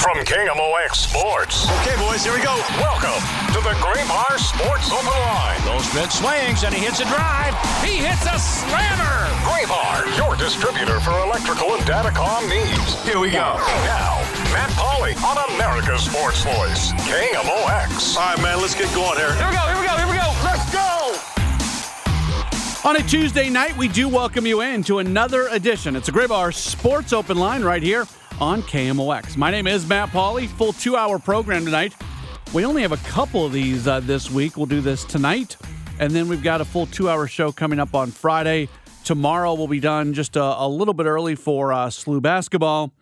From KMOX Sports. Okay, boys, here we go. Welcome to the Graybar Sports Open Line. Goldschmidt swings, and he hits a drive. He hits a slammer. Graybar, your distributor for electrical and datacom needs. Here we go. Now, Matt Pauley on America's Sports Voice, KMOX. All right, man, let's get going here. Here we go, here we go, here we go. Let's go. On a Tuesday night, we do welcome you in to another edition. It's a Graybar Sports Open Line right here on KMOX. My name is Matt Pauley. Full 2-hour program tonight. We only have a couple of these this week. We'll do this tonight, and then we've got a full 2-hour show coming up on Friday. Tomorrow we'll be done just a little bit early for SLU basketball,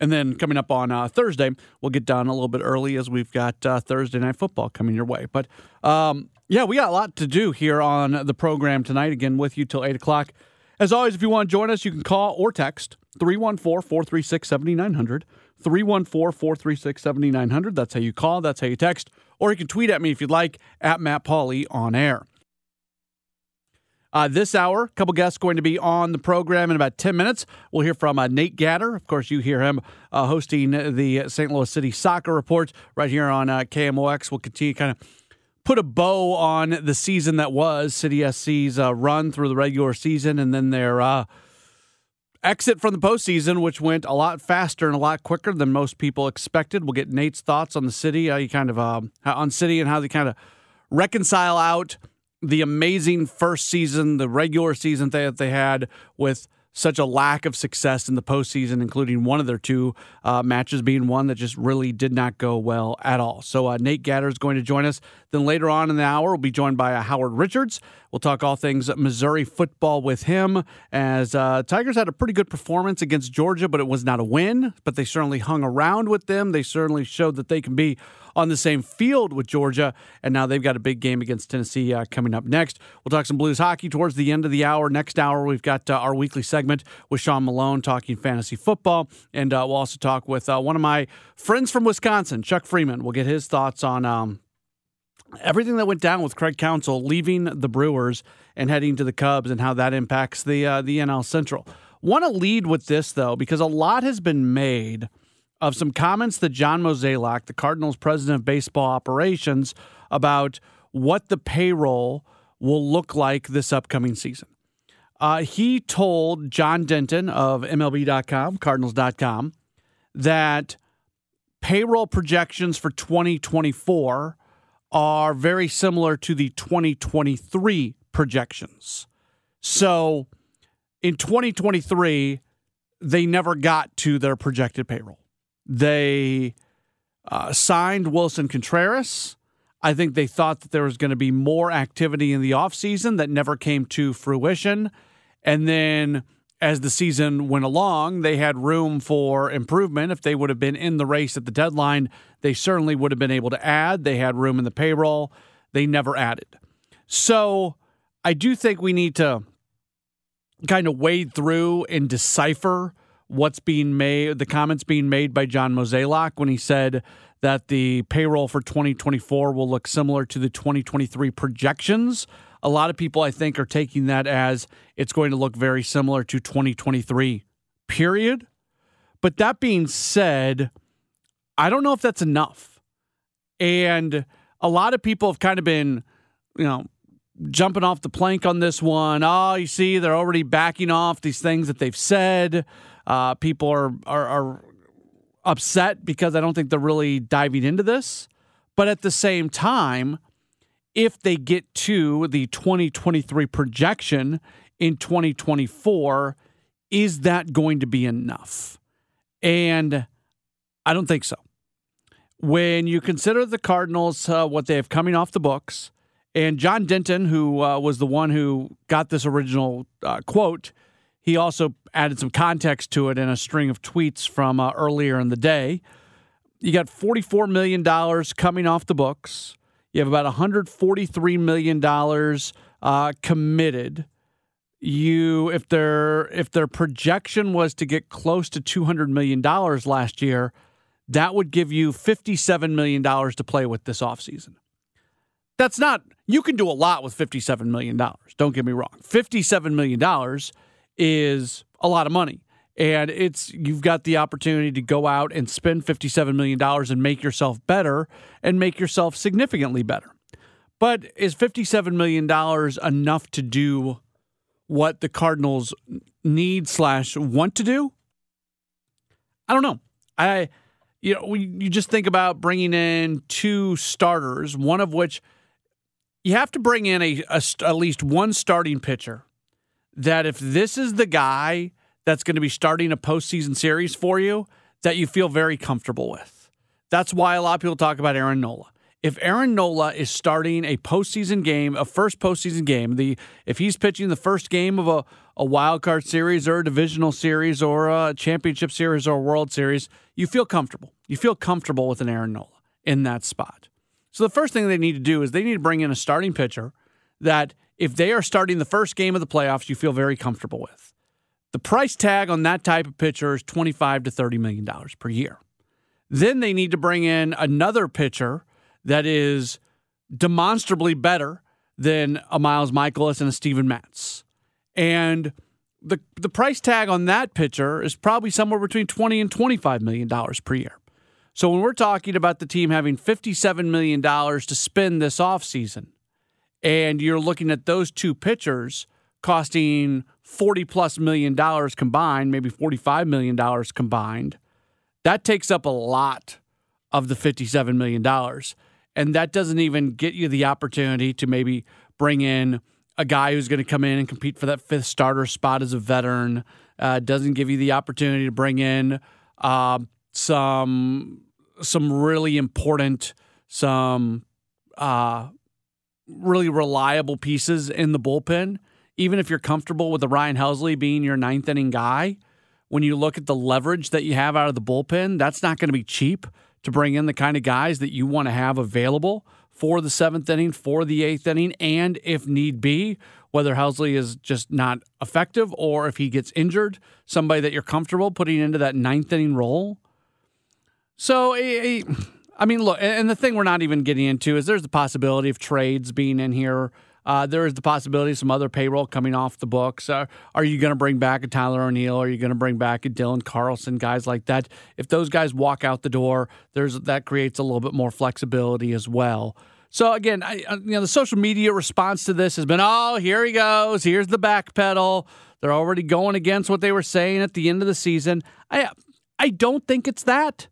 and then coming up on Thursday we'll get done a little bit early as we've got Thursday Night Football coming your way. But yeah, we got a lot to do here on the program tonight. Again, with you till 8 o'clock. As always, if you want to join us, you can call or text 314-436-7900, 314-436-7900. That's how you call, that's how you text, or you can tweet at me if you'd like, at Matt Pauley on air. This hour, a couple guests going to be on the program in about 10 minutes. We'll hear from Nate Gatter. Of course, you hear him hosting the St. Louis City Soccer Report right here on KMOX. We'll continue kind of put a bow on the season that was City SC's run through the regular season, and then their exit from the postseason, which went a lot faster and a lot quicker than most people expected. We'll get Nate's thoughts on the city, on City, and how they kind of reconcile out the amazing first season, the regular season that they had, with such a lack of success in the postseason, including one of their two matches being one that just really did not go well at all. So Nate Gatter is going to join us. Then later on in the hour, we'll be joined by Howard Richards. We'll talk all things Missouri football with him, as Tigers had a pretty good performance against Georgia, but it was not a win. But they certainly hung around with them. They certainly showed that they can be on the same field with Georgia, and now they've got a big game against Tennessee coming up next. We'll talk some Blues hockey towards the end of the hour. Next hour, we've got our weekly segment with Sean Malone talking fantasy football, and we'll also talk with one of my friends from Wisconsin, Chuck Freeman. We'll get his thoughts on everything that went down with Craig Counsell leaving the Brewers and heading to the Cubs, and how that impacts the NL Central. Want to lead with this, though, because a lot has been made of some comments that John Mozeliak, the Cardinals' president of baseball operations, about what the payroll will look like this upcoming season. He told John Denton of MLB.com, Cardinals.com, that payroll projections for 2024 are very similar to the 2023 projections. So in 2023, they never got to their projected payroll. They signed Wilson Contreras. I think they thought that there was going to be more activity in the offseason that never came to fruition. And then as the season went along, they had room for improvement. If they would have been in the race at the deadline, they certainly would have been able to add. They had room in the payroll. They never added. So I do think we need to kind of wade through and decipher what's being made, the comments being made by John Mozeliak when he said that the payroll for 2024 will look similar to the 2023 projections. A lot of people, I think, are taking that as it's going to look very similar to 2023, period. But that being said, I don't know if that's enough. And a lot of people have kind of been, jumping off the plank on this one. Oh, you see, they're already backing off these things that they've said. People are upset because I don't think they're really diving into this. But at the same time, if they get to the 2023 projection in 2024, is that going to be enough? And I don't think so. When you consider the Cardinals, what they have coming off the books, and John Denton, who was the one who got this original quote, he also added some context to it in a string of tweets from earlier in the day. You got $44 million coming off the books. You have about $143 million committed. You, if their projection was to get close to $200 million last year, that would give you $57 million to play with this offseason. That's not, you can do a lot with $57 million. Don't get me wrong. $57 million is a lot of money. And it's, you've got the opportunity to go out and spend $57 million and make yourself better and make yourself significantly better. But is $57 million enough to do what the Cardinals need / want to do? I don't know. You just think about bringing in two starters, one of which you have to bring in at least one starting pitcher that if this is the guy that's going to be starting a postseason series for you, that you feel very comfortable with. That's why a lot of people talk about Aaron Nola. If Aaron Nola is starting a postseason game, a first postseason game, if he's pitching the first game of a wild card series or a divisional series or a championship series or a world series, you feel comfortable. You feel comfortable with an Aaron Nola in that spot. So the first thing they need to do is they need to bring in a starting pitcher that if they are starting the first game of the playoffs, you feel very comfortable with. The price tag on that type of pitcher is $25 to $30 million per year. Then they need to bring in another pitcher that is demonstrably better than a Miles Michaelis and a Steven Matz. And the price tag on that pitcher is probably somewhere between $20 and $25 million per year. So when we're talking about the team having $57 million to spend this offseason, and you're looking at those two pitchers costing $40+ million combined, maybe $45 million combined, that takes up a lot of the $57 million. And that doesn't even get you the opportunity to maybe bring in a guy who's going to come in and compete for that fifth starter spot as a veteran. Doesn't give you the opportunity to bring in some really important, really reliable pieces in the bullpen. Even if you're comfortable with the Ryan Helsley being your ninth inning guy, when you look at the leverage that you have out of the bullpen, that's not going to be cheap to bring in the kind of guys that you want to have available for the seventh inning, for the eighth inning, and if need be, whether Helsley is just not effective or if he gets injured, somebody that you're comfortable putting into that ninth inning role. So, I mean, look, and the thing we're not even getting into is there's the possibility of trades being in here. There is the possibility of some other payroll coming off the books. Are you going to bring back a Tyler O'Neill? Are you going to bring back a Dylan Carlson, guys like that? If those guys walk out the door, that creates a little bit more flexibility as well. So, again, the social media response to this has been, oh, here he goes. Here's the back pedal. They're already going against what they were saying at the end of the season. I don't think it's that.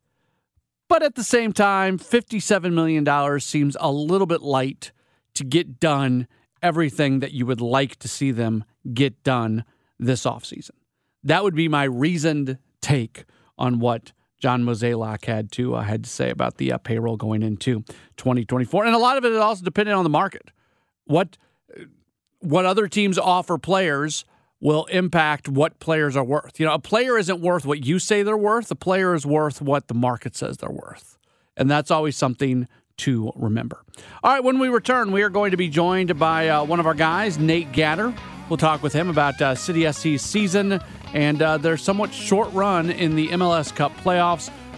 But at the same time, $57 million seems a little bit light to get done everything that you would like to see them get done this offseason. That would be my reasoned take on what John Mozeliak had to say about the payroll going into 2024. And a lot of it is also dependent on the market. What other teams offer players will impact what players are worth. You know, a player isn't worth what you say they're worth. A player is worth what the market says they're worth. And that's always something to remember. All right, when we return, we are going to be joined by one of our guys, Nate Gatter. We'll talk with him about City SC's season and their somewhat short run in the MLS Cup playoffs.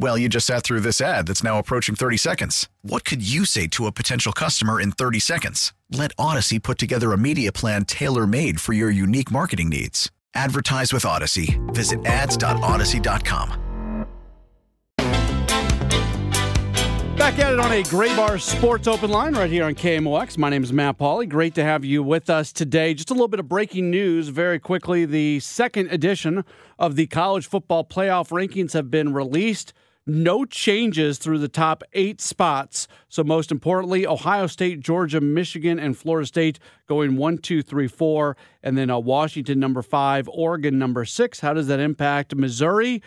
Well, you just sat through this ad that's now approaching 30 seconds. What could you say to a potential customer in 30 seconds? Let Odyssey put together a media plan tailor-made for your unique marketing needs. Advertise with Odyssey. Visit ads.odyssey.com. Back at it on a Graybar Sports Open Line right here on KMOX. My name is Matt Pauley. Great to have you with us today. Just a little bit of breaking news very quickly. The second edition of the college football playoff rankings have been released. No changes through the top 8 spots. So most importantly, Ohio State, Georgia, Michigan, and Florida State going 1, 2, 3, 4. And then Washington number 5, Oregon number 6. How does that impact Missouri?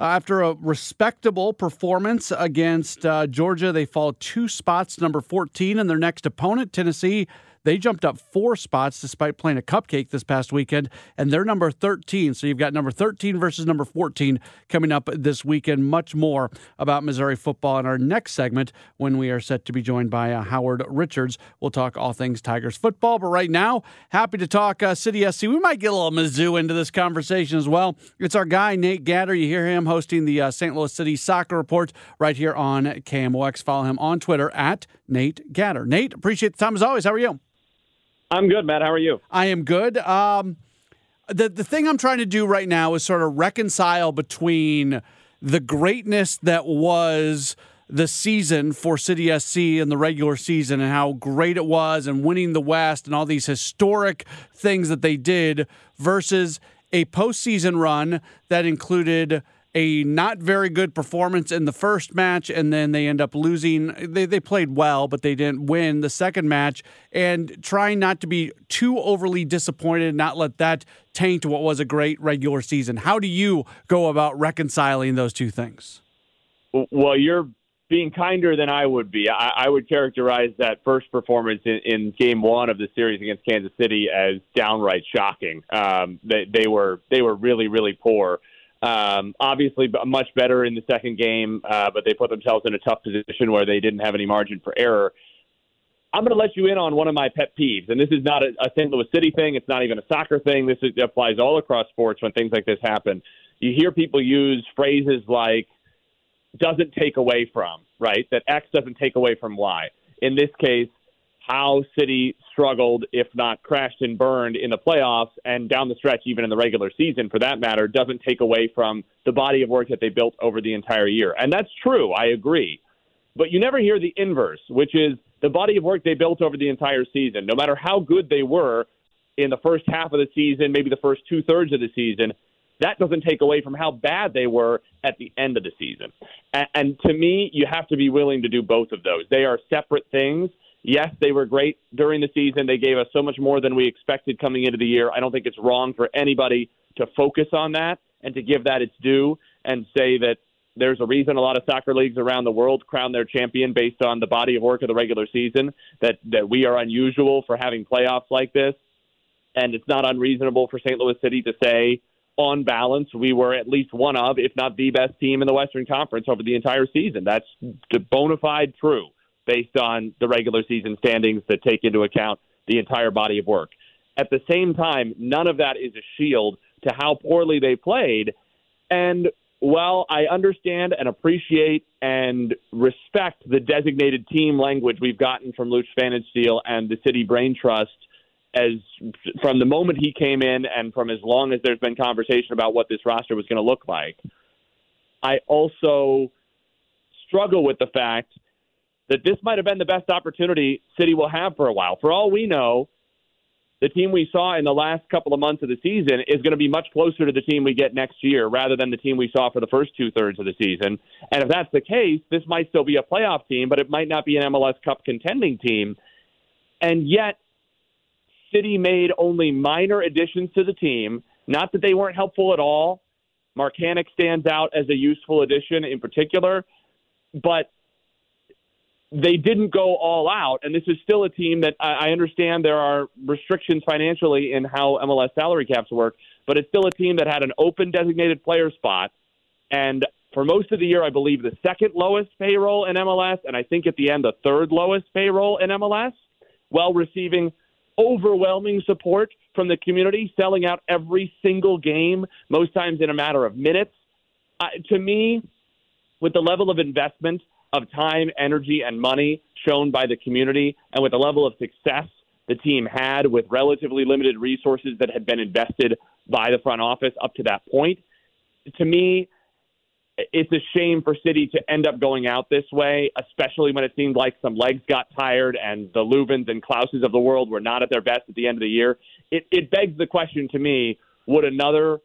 After a respectable performance against Georgia, they fall 2 spots, number 14. And their next opponent, Tennessee, they jumped up 4 spots despite playing a cupcake this past weekend, and they're number 13. So you've got number 13 versus number 14 coming up this weekend. Much more about Missouri football in our next segment when we are set to be joined by Howard Richards. We'll talk all things Tigers football, but right now, happy to talk City SC. We might get a little Mizzou into this conversation as well. It's our guy, Nate Gatter. You hear him hosting the St. Louis City Soccer Report right here on KMOX. Follow him on Twitter at Nate Gatter. Nate, appreciate the time as always. How are you? I'm good, Matt. How are you? I am good. The thing I'm trying to do right now is sort of reconcile between the greatness that was the season for City SC in the regular season and how great it was and winning the West and all these historic things that they did versus a postseason run that included a not very good performance in the first match, and then they end up losing. They played well, but they didn't win the second match. And trying not to be too overly disappointed, not let that taint what was a great regular season. How do you go about reconciling those two things? Well, you're being kinder than I would be. I would characterize that first performance in Game 1 of the series against Kansas City as downright shocking. They were really, really poor. Obviously much better in the second game, but they put themselves in a tough position where they didn't have any margin for error. I'm going to let you in on one of my pet peeves, and this is not a St. Louis City thing. It's not even a soccer thing. This applies all across sports when things like this happen. You hear people use phrases like doesn't take away from, right? That X doesn't take away from Y. In this case, how City struggled, if not crashed and burned in the playoffs and down the stretch, even in the regular season for that matter, doesn't take away from the body of work that they built over the entire year. And that's true. I agree. But you never hear the inverse, which is the body of work they built over the entire season, no matter how good they were in the first half of the season, maybe the first 2/3 of the season, that doesn't take away from how bad they were at the end of the season. And to me, you have to be willing to do both of those. They are separate things. Yes, they were great during the season. They gave us so much more than we expected coming into the year. I don't think it's wrong for anybody to focus on that and to give that its due and say that there's a reason a lot of soccer leagues around the world crown their champion based on the body of work of the regular season, that we are unusual for having playoffs like this. And it's not unreasonable for St. Louis City to say, on balance, we were at least one of, if not the best team in the Western Conference over the entire season. That's bona fide true, based on the regular season standings that take into account the entire body of work. At the same time, none of that is a shield to how poorly they played. And while I understand and appreciate and respect the designated team language we've gotten from Lutz Pfannenstiel and the City Brain Trust as from the moment he came in and from as long as there's been conversation about what this roster was going to look like, I also struggle with the fact that this might have been the best opportunity City will have for a while. For all we know, the team we saw in the last couple of months of the season is going to be much closer to the team we get next year rather than the team we saw for the first two-thirds of the season. And if that's the case, this might still be a playoff team, but it might not be an MLS Cup contending team. And yet, City made only minor additions to the team. Not that they weren't helpful at all. Marcanic stands out as a useful addition in particular, but they didn't go all out, and this is still a team that I understand there are restrictions financially in how MLS salary caps work, but it's still a team that had an open designated player spot, and for most of the year, I believe the second lowest payroll in MLS, and I think at the end, the third lowest payroll in MLS, while receiving overwhelming support from the community, selling out every single game, most times in a matter of minutes. To me, with the level of investment of time, energy, and money shown by the community, and with the level of success the team had with relatively limited resources that had been invested by the front office up to that point, to me, it's a shame for City to end up going out this way, especially when it seemed like some legs got tired and the Lubins and Klauses of the world were not at their best at the end of the year. It begs the question to me, would another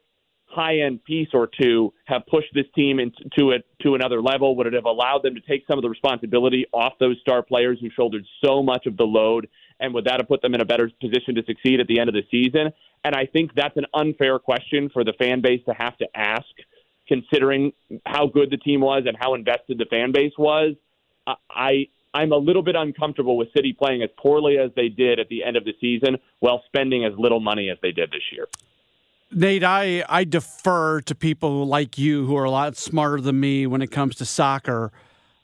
high-end piece or two have pushed this team to another level? Would it have allowed them to take some of the responsibility off those star players who shouldered so much of the load? And would that have put them in a better position to succeed at the end of the season? And I think that's an unfair question for the fan base to have to ask, considering how good the team was and how invested the fan base was. I'm a little bit uncomfortable with City playing as poorly as they did at the end of the season while spending as little money as they did this year. Nate, I defer to people like you who are a lot smarter than me when it comes to soccer.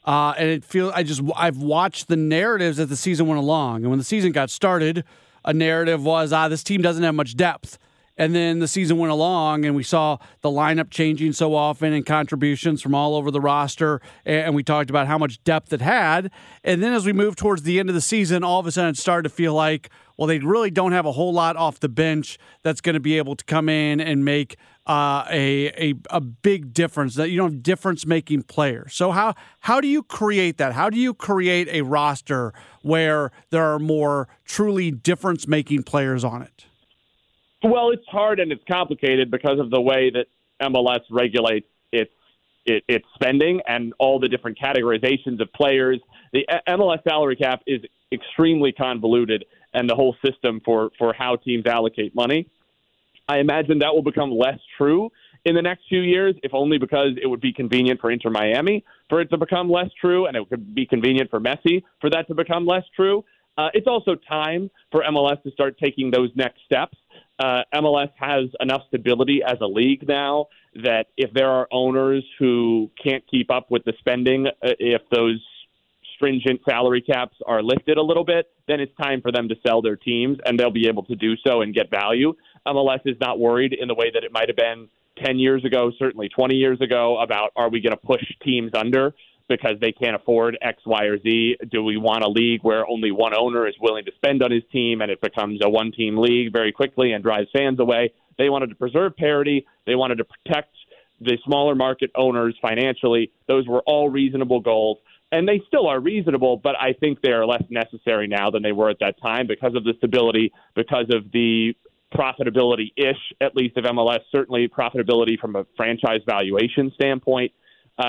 And it feels I've watched the narratives as the season went along. And when the season got started, a narrative was, this team doesn't have much depth. And then the season went along and we saw the lineup changing so often and contributions from all over the roster. And we talked about how much depth it had. And then as we moved towards the end of the season, all of a sudden it started to feel like, well, they really don't have a whole lot off the bench that's going to be able to come in and make a big difference. That you don't have difference-making players. So how do you create that? How do you create a roster where there are more truly difference-making players on it? Well, it's hard and it's complicated because of the way that MLS regulates its spending and all the different categorizations of players. The MLS salary cap is extremely convoluted, and the whole system for how teams allocate money. I imagine that will become less true in the next few years, if only because it would be convenient for Inter Miami for it to become less true, and it could be convenient for Messi for that to become less true. It's also time for MLS to start taking those next steps. MLS has enough stability as a league now that if there are owners who can't keep up with the spending, if those stringent salary caps are lifted a little bit, then it's time for them to sell their teams, and they'll be able to do so and get value. MLS is not worried in the way that it might have been 10 years ago, certainly 20 years ago, about are we going to push teams under because they can't afford X, Y, or Z? Do we want a league where only one owner is willing to spend on his team and it becomes a one-team league very quickly and drives fans away? They wanted to preserve parity. They wanted to protect the smaller market owners financially. Those were all reasonable goals. And they still are reasonable, but I think they are less necessary now than they were at that time because of the stability, because of the profitability-ish, at least of MLS, certainly profitability from a franchise valuation standpoint.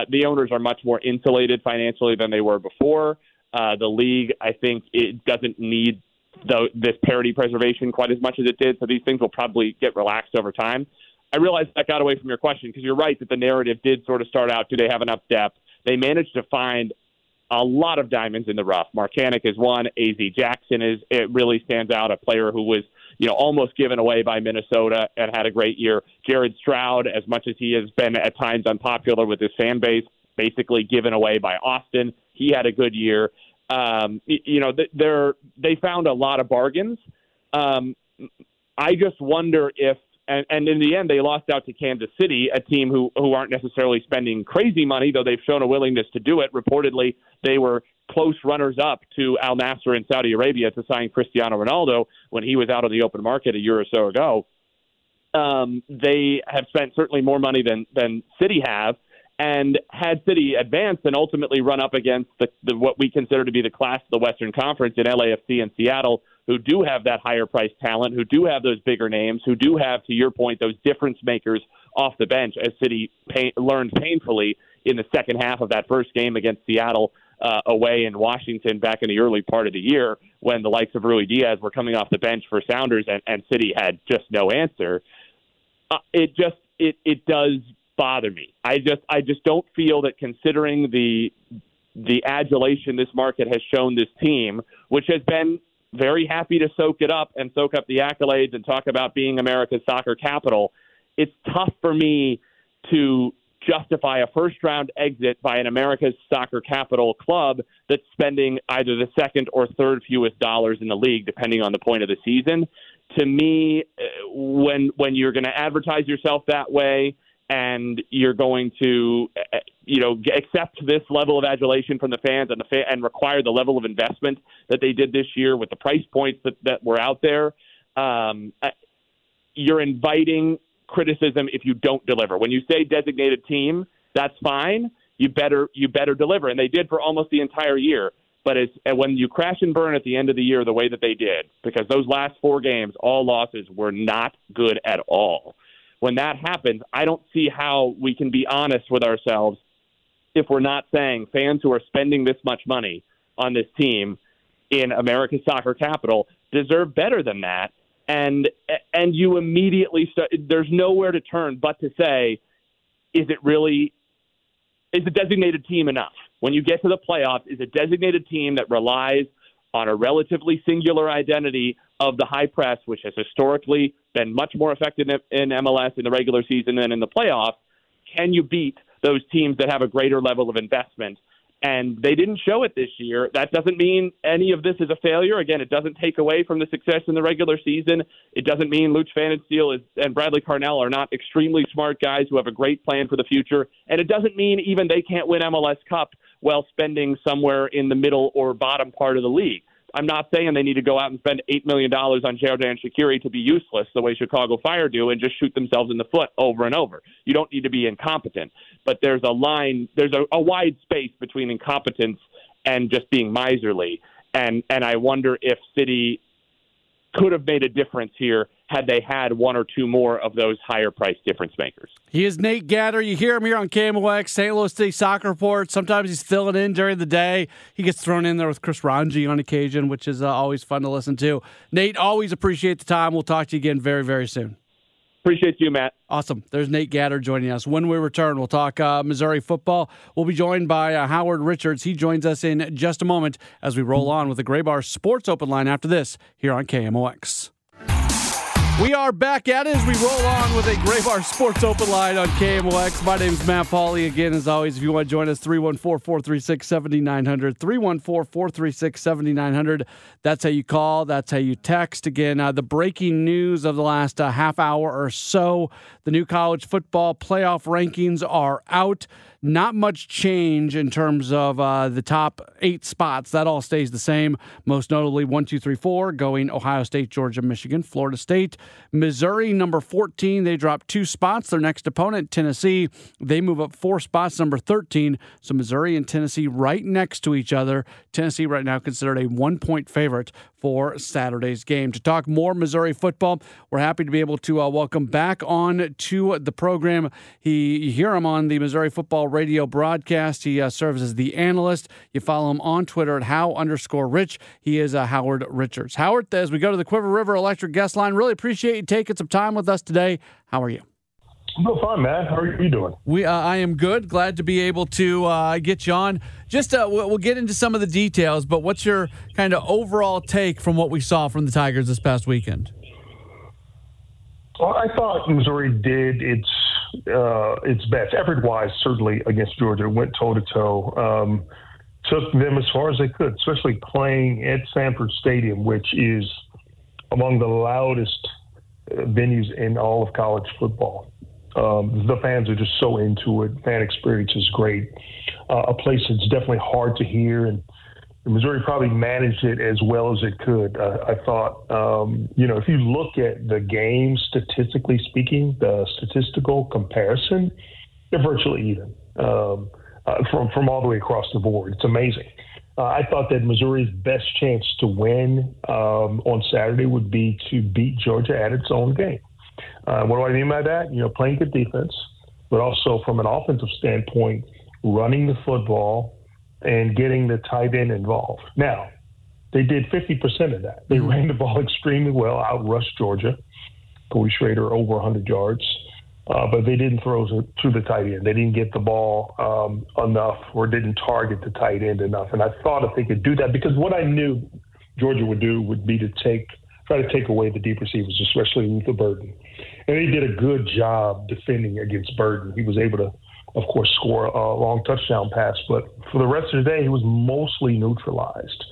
The owners are much more insulated financially than they were before. The league, I think, it doesn't need this parity preservation quite as much as it did, so these things will probably get relaxed over time. I realize that got away from your question because you're right that the narrative did sort of start out, do they have enough depth? They managed to find a lot of diamonds in the rough. Marcanic is one. A.Z. Jackson it really stands out, a player who was almost given away by Minnesota and had a great year. Jared Stroud, as much as he has been at times unpopular with his fan base, basically given away by Austin. He had a good year. They found a lot of bargains. I just wonder if, and in the end, they lost out to Kansas City, a team who aren't necessarily spending crazy money, though they've shown a willingness to do it. Reportedly, they were close runners-up to Al Nassr in Saudi Arabia to sign Cristiano Ronaldo when he was out of the open market a year or so ago. They have spent certainly more money than City have, and had City advance and ultimately run up against the what we consider to be the class of the Western Conference in LAFC and Seattle, who do have that higher-priced talent, who do have those bigger names, who do have, to your point, those difference makers off the bench, as City learned painfully in the second half of that first game against Seattle away in Washington back in the early part of the year when the likes of Rui Diaz were coming off the bench for Sounders and City had just no answer. It does bother me. I just don't feel that, considering the adulation this market has shown this team, which has been very happy to soak it up and soak up the accolades and talk about being America's soccer capital, it's tough for me to justify a first-round exit by an America's soccer capital club that's spending either the second or third fewest dollars in the league, depending on the point of the season. To me, when you're going to advertise yourself that way and you're going to, accept this level of adulation from the fans and and require the level of investment that they did this year with the price points that were out there, you're inviting criticism if you don't deliver. When you say designated team, that's fine. You better deliver, and they did for almost the entire year. But when you crash and burn at the end of the year the way that they did, because those last four games, all losses, were not good at all. When that happens, I don't see how we can be honest with ourselves if we're not saying fans who are spending this much money on this team in America's soccer capital deserve better than that. And you immediately start, there's nowhere to turn but to say, is the designated team enough? When you get to the playoffs, is a designated team that relies on a relatively singular identity of the high press, which has historically been much more effective in MLS in the regular season than in the playoffs, can you beat those teams that have a greater level of investment? And they didn't show it this year. That doesn't mean any of this is a failure. Again, it doesn't take away from the success in the regular season. It doesn't mean Lutz Pfannenstiel and Bradley Carnell are not extremely smart guys who have a great plan for the future. And it doesn't mean even they can't win MLS Cup while spending somewhere in the middle or bottom part of the league. I'm not saying they need to go out and spend $8 million on Jordan Shaqiri to be useless the way Chicago Fire do and just shoot themselves in the foot over and over. You don't need to be incompetent. But there's a line, there's a wide space between incompetence and just being miserly. And I wonder if City could have made a difference here had they had one or two more of those higher-priced difference makers. He is Nate Gatter. You hear him here on KMOX, St. Louis City Soccer Report. Sometimes he's filling in during the day. He gets thrown in there with Chris Ranji on occasion, which is always fun to listen to. Nate, always appreciate the time. We'll talk to you again very, very soon. Appreciate you, Matt. Awesome. There's Nate Gatter joining us. When we return, we'll talk Missouri football. We'll be joined by Howard Richards. He joins us in just a moment as we roll on with the Graybar Sports Open line after this here on KMOX. We are back at it as we roll on with a Graybar Sports Open line on KMOX. My name is Matt Pauley. Again, as always, if you want to join us, 314-436-7900. 314-436-7900. That's how you call. That's how you text. Again, the breaking news of the last half hour or so, the new college football playoff rankings are out. Not much change in terms of the top eight spots. That all stays the same. Most notably, 1, 2, 3, 4, going Ohio State, Georgia, Michigan, Florida State. Missouri, number 14, they drop 2 spots. Their next opponent, Tennessee, they move up 4 spots, number 13. So Missouri and Tennessee right next to each other. Tennessee right now considered a 1-point favorite for Saturday's game. To talk more Missouri football, we're happy to be able to welcome back on to the program. You hear him on the Missouri football radio broadcast. He serves as the analyst. You follow him on Twitter at @how_rich. He is Howard Richards. Howard, as we go to the Quiver River Electric guest line, really appreciate you taking some time with us today. How are you? I'm doing fine, man. How are you doing? I am good. Glad to be able to get you on. Just we'll get into some of the details, but what's your kind of overall take from what we saw from the Tigers this past weekend? Well, I thought Missouri did its best, effort-wise, certainly against Georgia. Went toe-to-toe, took them as far as they could, especially playing at Sanford Stadium, which is among the loudest venues in all of college football. The fans are just so into it. Fan experience is great. A place that's definitely hard to hear, and Missouri probably managed it as well as it could. I thought, if you look at the game, statistically speaking, the statistical comparison, they're virtually even. from all the way across the board. It's amazing. I thought that Missouri's best chance to win on Saturday would be to beat Georgia at its own game. What do I mean by that? You know, playing good defense, but also from an offensive standpoint, running the football and getting the tight end involved. Now, they did 50% of that. They ran the ball extremely well, outrushed Georgia. Corey Schrader over 100 yards. But they didn't throw to the tight end. They didn't get the ball enough or didn't target the tight end enough. And I thought if they could do that, because what I knew Georgia would do would be to try to take away the deep receivers, especially Luther Burden. And they did a good job defending against Burden. He was able to, of course, score a long touchdown pass. But for the rest of the day, he was mostly neutralized.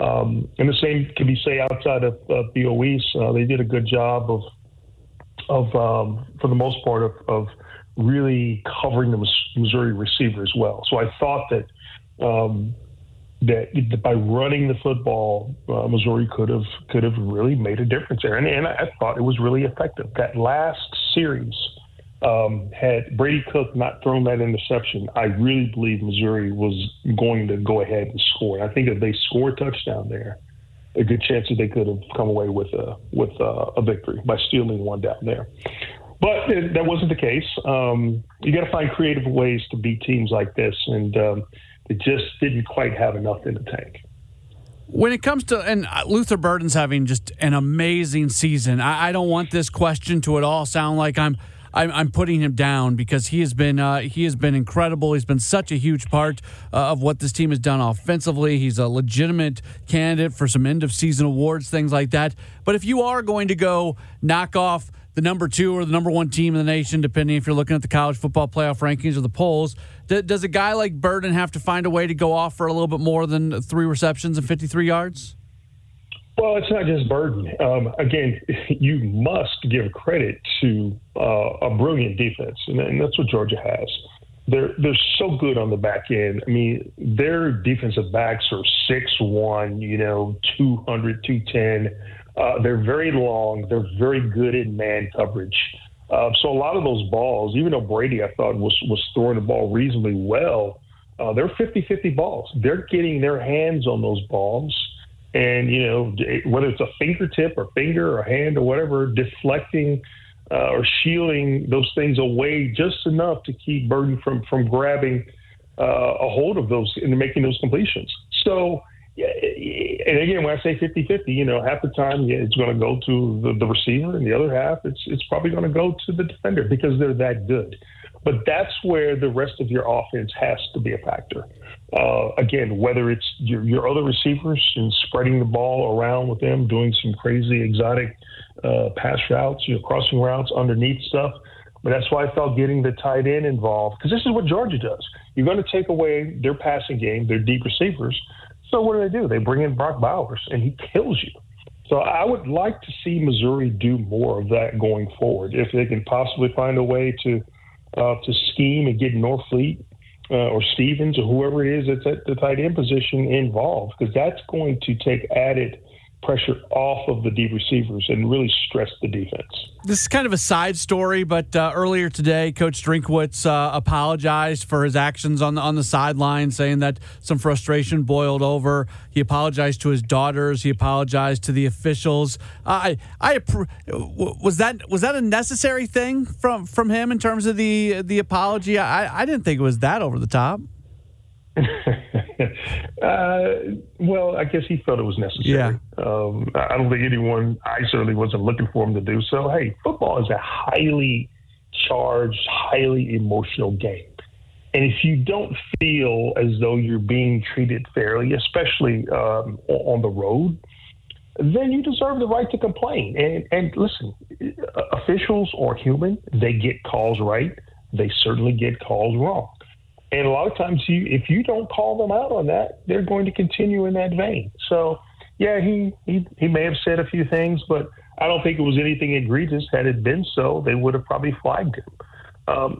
And the same can be said outside of BOEs. They did a good job of for the most part, of really covering the Missouri receiver as well. So I thought that by running the football, Missouri could have really made a difference there. And I thought it was really effective. That last series, had Brady Cook not thrown that interception, I really believe Missouri was going to go ahead and score. And I think if they score a touchdown there, a good chance that they could have come away with a victory by stealing one down there. But that wasn't the case. You got to find creative ways to beat teams like this, and they just didn't quite have enough in the tank. When it comes to, and Luther Burden's having just an amazing season, I don't want this question to at all sound like I'm putting him down, because he has been incredible. He's been such a huge part of what this team has done offensively. He's a legitimate candidate for some end of season awards, things like that. But if you are going to go knock off the number two or the number one team in the nation, depending if you're looking at the college football playoff rankings or the polls, does a guy like Burden have to find a way to go off for a little bit more than 3 receptions and 53 yards? Well, it's not just Burden. Again, you must give credit to a brilliant defense, and that's what Georgia has. They're so good on the back end. I mean, their defensive backs are 6'1", 200, 210. They're very long. They're very good at man coverage. So a lot of those balls, even though Brady, I thought, was throwing the ball reasonably well, they're 50-50 balls. They're getting their hands on those balls. And, whether it's a fingertip or finger or hand or whatever, deflecting or shielding those things away just enough to keep Burden from grabbing a hold of those and making those completions. So, and again, when I say 50-50, half the time it's going to go to the receiver, and the other half it's probably going to go to the defender because they're that good. But that's where the rest of your offense has to be a factor. Again, whether it's your other receivers and spreading the ball around with them, doing some crazy exotic pass routes, crossing routes, underneath stuff. But that's why I felt getting the tight end involved, because this is what Georgia does. You're going to take away their passing game, their deep receivers. So what do? They bring in Brock Bowers, and he kills you. So I would like to see Missouri do more of that going forward, if they can possibly find a way to scheme and get Norfleet or Stevens or whoever it is that's at the tight end position involved, because that's going to take added pressure off of the deep receivers and really stress the defense. This is kind of a side story, but earlier today, Coach Drinkwitz apologized for his actions on the sideline, saying that some frustration boiled over. He apologized to his daughters. He apologized to the officials. Was that a necessary thing from him in terms of the apology? I didn't think it was that over the top. Well, I guess he felt it was necessary. Yeah. I don't think anyone, I certainly wasn't looking for him to do so. Hey, football is a highly charged, highly emotional game. And if you don't feel as though you're being treated fairly, especially on the road, then you deserve the right to complain. And listen, officials are human. They get calls right. They certainly get calls wrong. And a lot of times, if you don't call them out on that, they're going to continue in that vein. So, yeah, he may have said a few things, but I don't think it was anything egregious. Had it been so, they would have probably flagged him.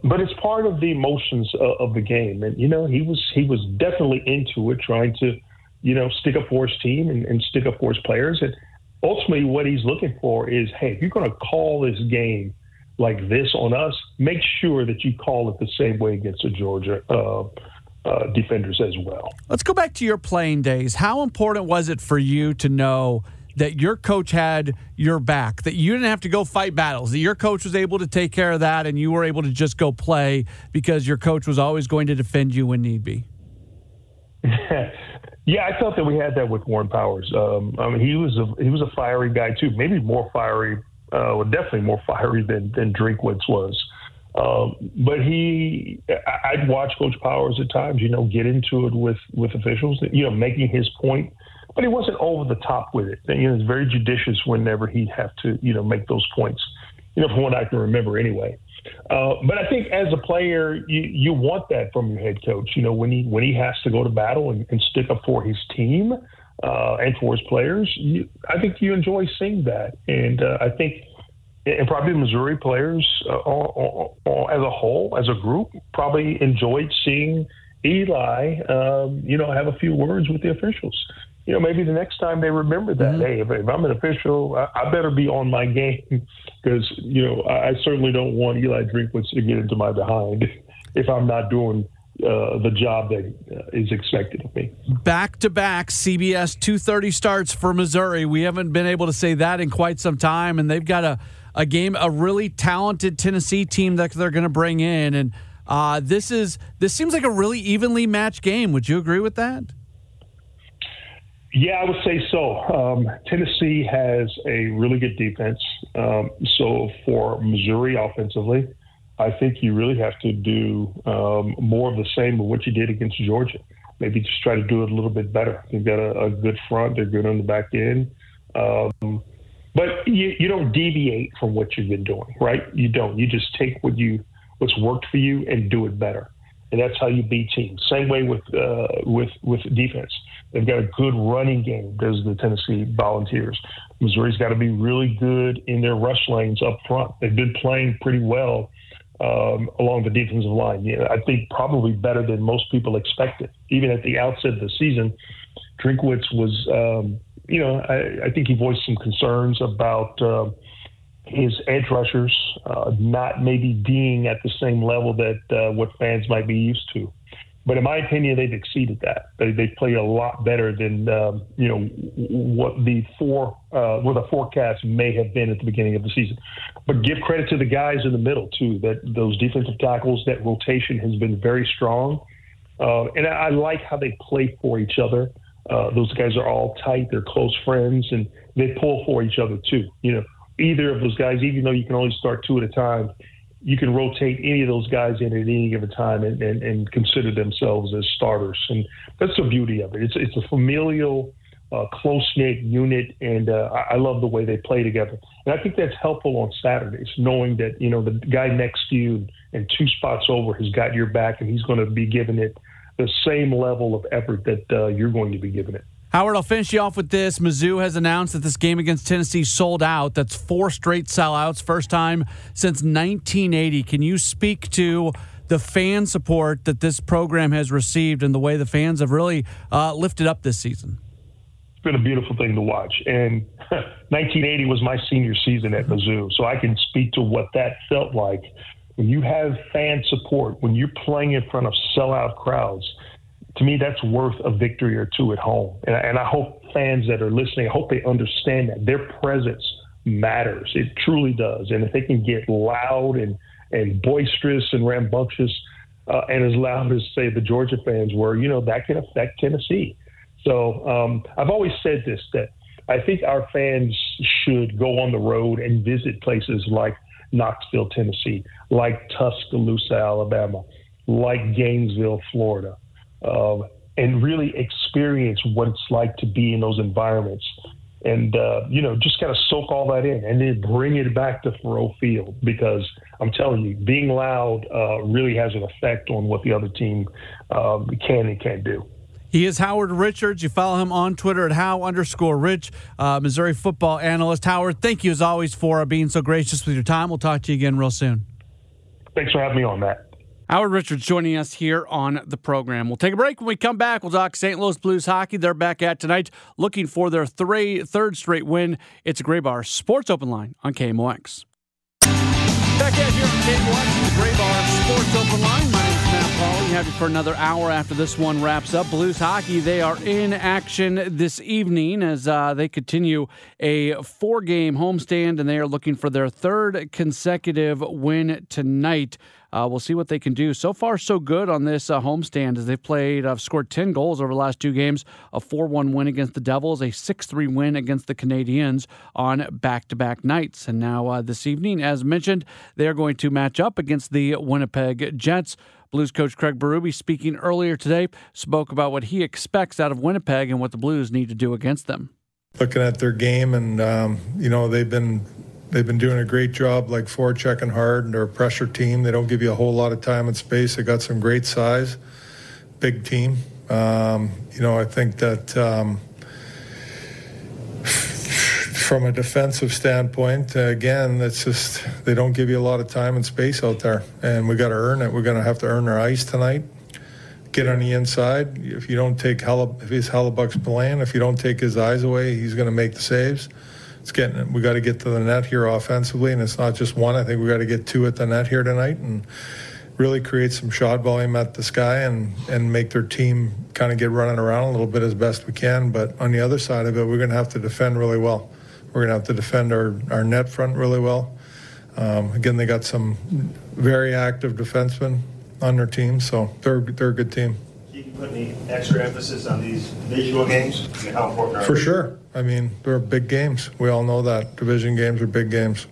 But it's part of the emotions of the game. And, he was definitely into it, trying to, stick up for his team and stick up for his players. And ultimately what he's looking for is, hey, if you're going to call this game, like this on us, make sure that you call it the same way against the Georgia defenders as well. Let's go back to your playing days. How important was it for you to know that your coach had your back, that you didn't have to go fight battles, that your coach was able to take care of that and you were able to just go play because your coach was always going to defend you when need be? Yeah, I thought that we had that with Warren Powers. I mean, he was a fiery guy too, maybe more fiery, well, definitely more fiery than Drinkwitz was. But I'd watch Coach Powers at times, you know, get into it with officials, you know, making his point. But he wasn't over the top with it. You know, he was very judicious whenever he'd have to, you know, make those points, you know, from what I can remember anyway. But I think as a player, you want that from your head coach. You know, when he has to go to battle and stick up for his team and for his players, I think you enjoy seeing that. And I think, and probably Missouri players as a whole, as a group, probably enjoyed seeing Eli, you know, have a few words with the officials. You know, maybe the next time they remember that, hey, if I'm an official, I better be on my game because, you know, I certainly don't want Eli Drinkwitz to get into my behind if I'm not doing the job that is expected of me. Back-to-back CBS 2:30 starts for Missouri. We haven't been able to say that in quite some time, and they've got a game, a really talented Tennessee team that they're going to bring in. And this seems like a really evenly matched game. Would you agree with that? Yeah, I would say so. Tennessee has a really good defense. So for Missouri offensively, I think you really have to do more of the same of what you did against Georgia. Maybe just try to do it a little bit better. They've got a good front. They're good on the back end. But you don't deviate from what you've been doing, right? You don't. You just take what's worked for you and do it better. And that's how you beat teams. Same way with defense. They've got a good running game. There's the Tennessee Volunteers. Missouri's got to be really good in their rush lanes up front. They've been playing pretty well along the defensive line. Yeah, I think probably better than most people expected. Even at the outset of the season, Drinkwitz was, you know, I think he voiced some concerns about his edge rushers not maybe being at the same level that what fans might be used to. But in my opinion, they've exceeded that. They play a lot better than you know what the forecast may have been at the beginning of the season. But give credit to the guys in the middle too. That those defensive tackles, that rotation has been very strong, and I like how they play for each other. Those guys are all tight. They're close friends, and they pull for each other too. You know, either of those guys, even though you can only start two at a time, you can rotate any of those guys in at any given time and consider themselves as starters. And that's the beauty of it. It's a familial, close-knit unit, and I love the way they play together. And I think that's helpful on Saturdays, knowing that, you know, the guy next to you and two spots over has got your back, and he's going to be giving it the same level of effort that you're going to be giving it. Howard, I'll finish you off with this. Mizzou has announced that this game against Tennessee sold out. That's 4 straight sellouts, first time since 1980. Can you speak to the fan support that this program has received and the way the fans have really lifted up this season? It's been a beautiful thing to watch. And 1980 was my senior season at Mizzou, so I can speak to what that felt like. When you have fan support, when you're playing in front of sellout crowds, to me, that's worth a victory or two at home. And I hope fans that are listening, I hope they understand that their presence matters. It truly does. And if they can get loud and boisterous and rambunctious and as loud as, say, the Georgia fans were, you know, that can affect Tennessee. So I've always said this, that I think our fans should go on the road and visit places like Knoxville, Tennessee, like Tuscaloosa, Alabama, like Gainesville, Florida. And really experience what it's like to be in those environments. And, you know, just kind of soak all that in and then bring it back to Faroe Field because I'm telling you, being loud really has an effect on what the other team can and can't do. He is Howard Richards. You follow him on Twitter at @how_rich, Missouri football analyst. Howard, thank you as always for being so gracious with your time. We'll talk to you again real soon. Thanks for having me on, Matt. Howard Richards joining us here on the program. We'll take a break. When we come back, we'll talk St. Louis Blues hockey. They're back at tonight looking for their third straight win. It's a Graybar Sports Open Line on KMOX. Back at here on Game Watch from the Graybar Sports Open Line. My name is Matt Pauley. We have you for another hour after this one wraps up. Blues hockey, they are in action this evening as they continue a four-game homestand, and they are looking for their third consecutive win tonight. We'll see what they can do. So far, so good on this homestand as they've played, scored 10 goals over the last two games, a 4-1 win against the Devils, a 6-3 win against the Canadiens on back-to-back nights. And now this evening, as mentioned, they are going to match up against the Winnipeg Jets. Blues coach Craig Berube, speaking earlier today, spoke about what he expects out of Winnipeg and what the Blues need to do against them. Looking at their game, and, you know, They've been doing a great job, like forechecking hard, and they're a pressure team. They don't give you a whole lot of time and space. They got some great size, big team. You know, I think that from a defensive standpoint, again, that's just, they don't give you a lot of time and space out there, and we got to earn it. We're going to have to earn our ice tonight. Get on the inside. If you don't take Hellebuck's plan, if you don't take his eyes away, he's going to make the saves. We got to get to the net here offensively, and it's not just one. I think we got to get two at the net here tonight and really create some shot volume at the sky and make their team kind of get running around a little bit as best we can. But on the other side of it, we're going to have to defend really well. We're going to have to defend our net front really well. Again, they got some very active defensemen on their team, so they're a good team. Do you put any extra emphasis on these visual games? I mean, how important are they? For sure. I mean, they're big games. We all know that. Division games are big games.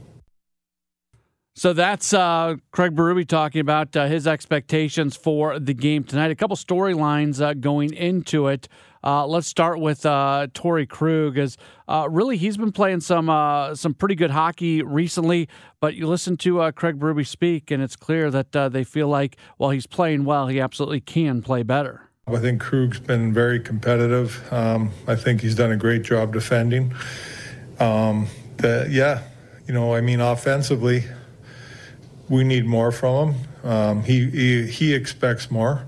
So that's Craig Berube talking about his expectations for the game tonight. A couple storylines going into it. Let's start with Torrey Krug, as really he's been playing some pretty good hockey recently. But you listen to Craig Berube speak, and it's clear that they feel like while he's playing well, he absolutely can play better. I think Krug's been very competitive. I think he's done a great job defending. You know, I mean, offensively, we need more from him. He expects more.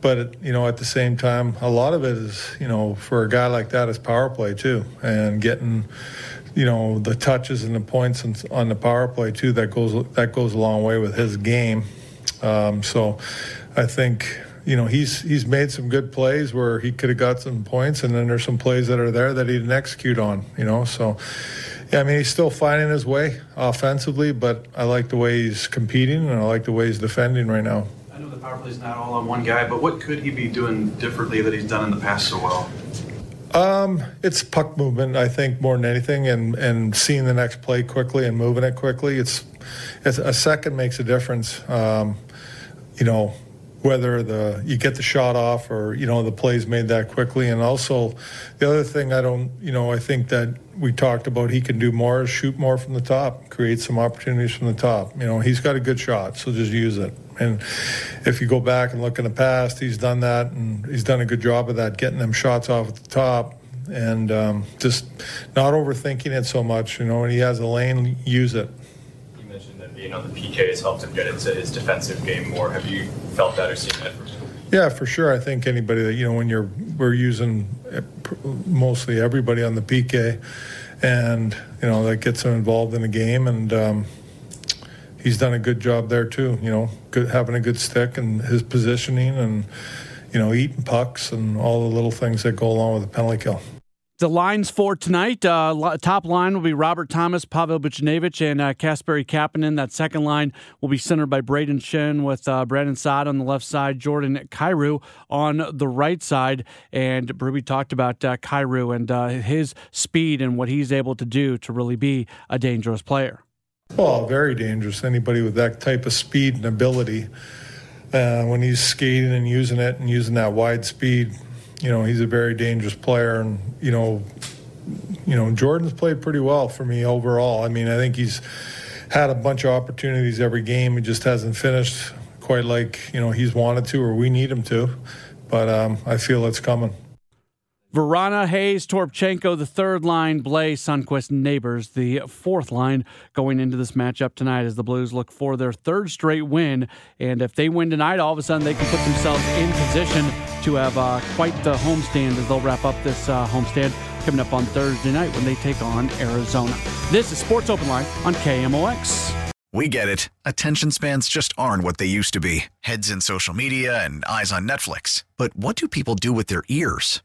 But, you know, at the same time, a lot of it is, you know, for a guy like that is power play too, and getting, you know, the touches and the points on the power play too. That goes a long way with his game. So I think, you know, he's made some good plays where he could have got some points, and then there's some plays that are there that he didn't execute on, you know. So, yeah, I mean, he's still finding his way offensively, but I like the way he's competing, and I like the way he's defending right now. I know the power play is not all on one guy, but what could he be doing differently that he's done in the past so well? It's puck movement, I think, more than anything, and seeing the next play quickly and moving it quickly. It's a second makes a difference. You know, whether you get the shot off or, you know, the play's made that quickly. And also, the other thing I think that we talked about he can do more is shoot more from the top, create some opportunities from the top. You know, he's got a good shot, so just use it. And if you go back and look in the past, he's done that, and he's done a good job of that, getting them shots off at the top and just not overthinking it so much. You know, when he has a lane, use it. You mentioned that, you know, the PK has helped him get into his defensive game more. Have you felt that or seen that from him? Yeah, for sure. I think anybody that, you know, when we're using mostly everybody on the PK, and, you know, that gets them involved in the game, and he's done a good job there too, you know, having a good stick and his positioning and, you know, eating pucks and all the little things that go along with a penalty kill. The lines for tonight, top line will be Robert Thomas, Pavel Buchnevich, and Kasperi Kapanen. That second line will be centered by Braden Shen, with Brandon Saad on the left side, Jordan Kyrou on the right side. And Berube talked about Kyrou and his speed and what he's able to do to really be a dangerous player. Well, very dangerous. Anybody with that type of speed and ability, when he's skating and using it and using that wide speed, you know, he's a very dangerous player. And, you know, Jordan's played pretty well for me overall. I mean, I think he's had a bunch of opportunities every game. He just hasn't finished quite like, you know, he's wanted to or we need him to. But I feel it's coming. Verana, Hayes, Torpchenko, the third line, Blais, Sundqvist, Neighbors, the fourth line going into this matchup tonight as the Blues look for their third straight win. And if they win tonight, all of a sudden they can put themselves in position to have quite the homestand as they'll wrap up this homestand coming up on Thursday night when they take on Arizona. This is Sports Open Line on KMOX. We get it. Attention spans just aren't what they used to be. Heads in social media and eyes on Netflix. But what do people do with their ears?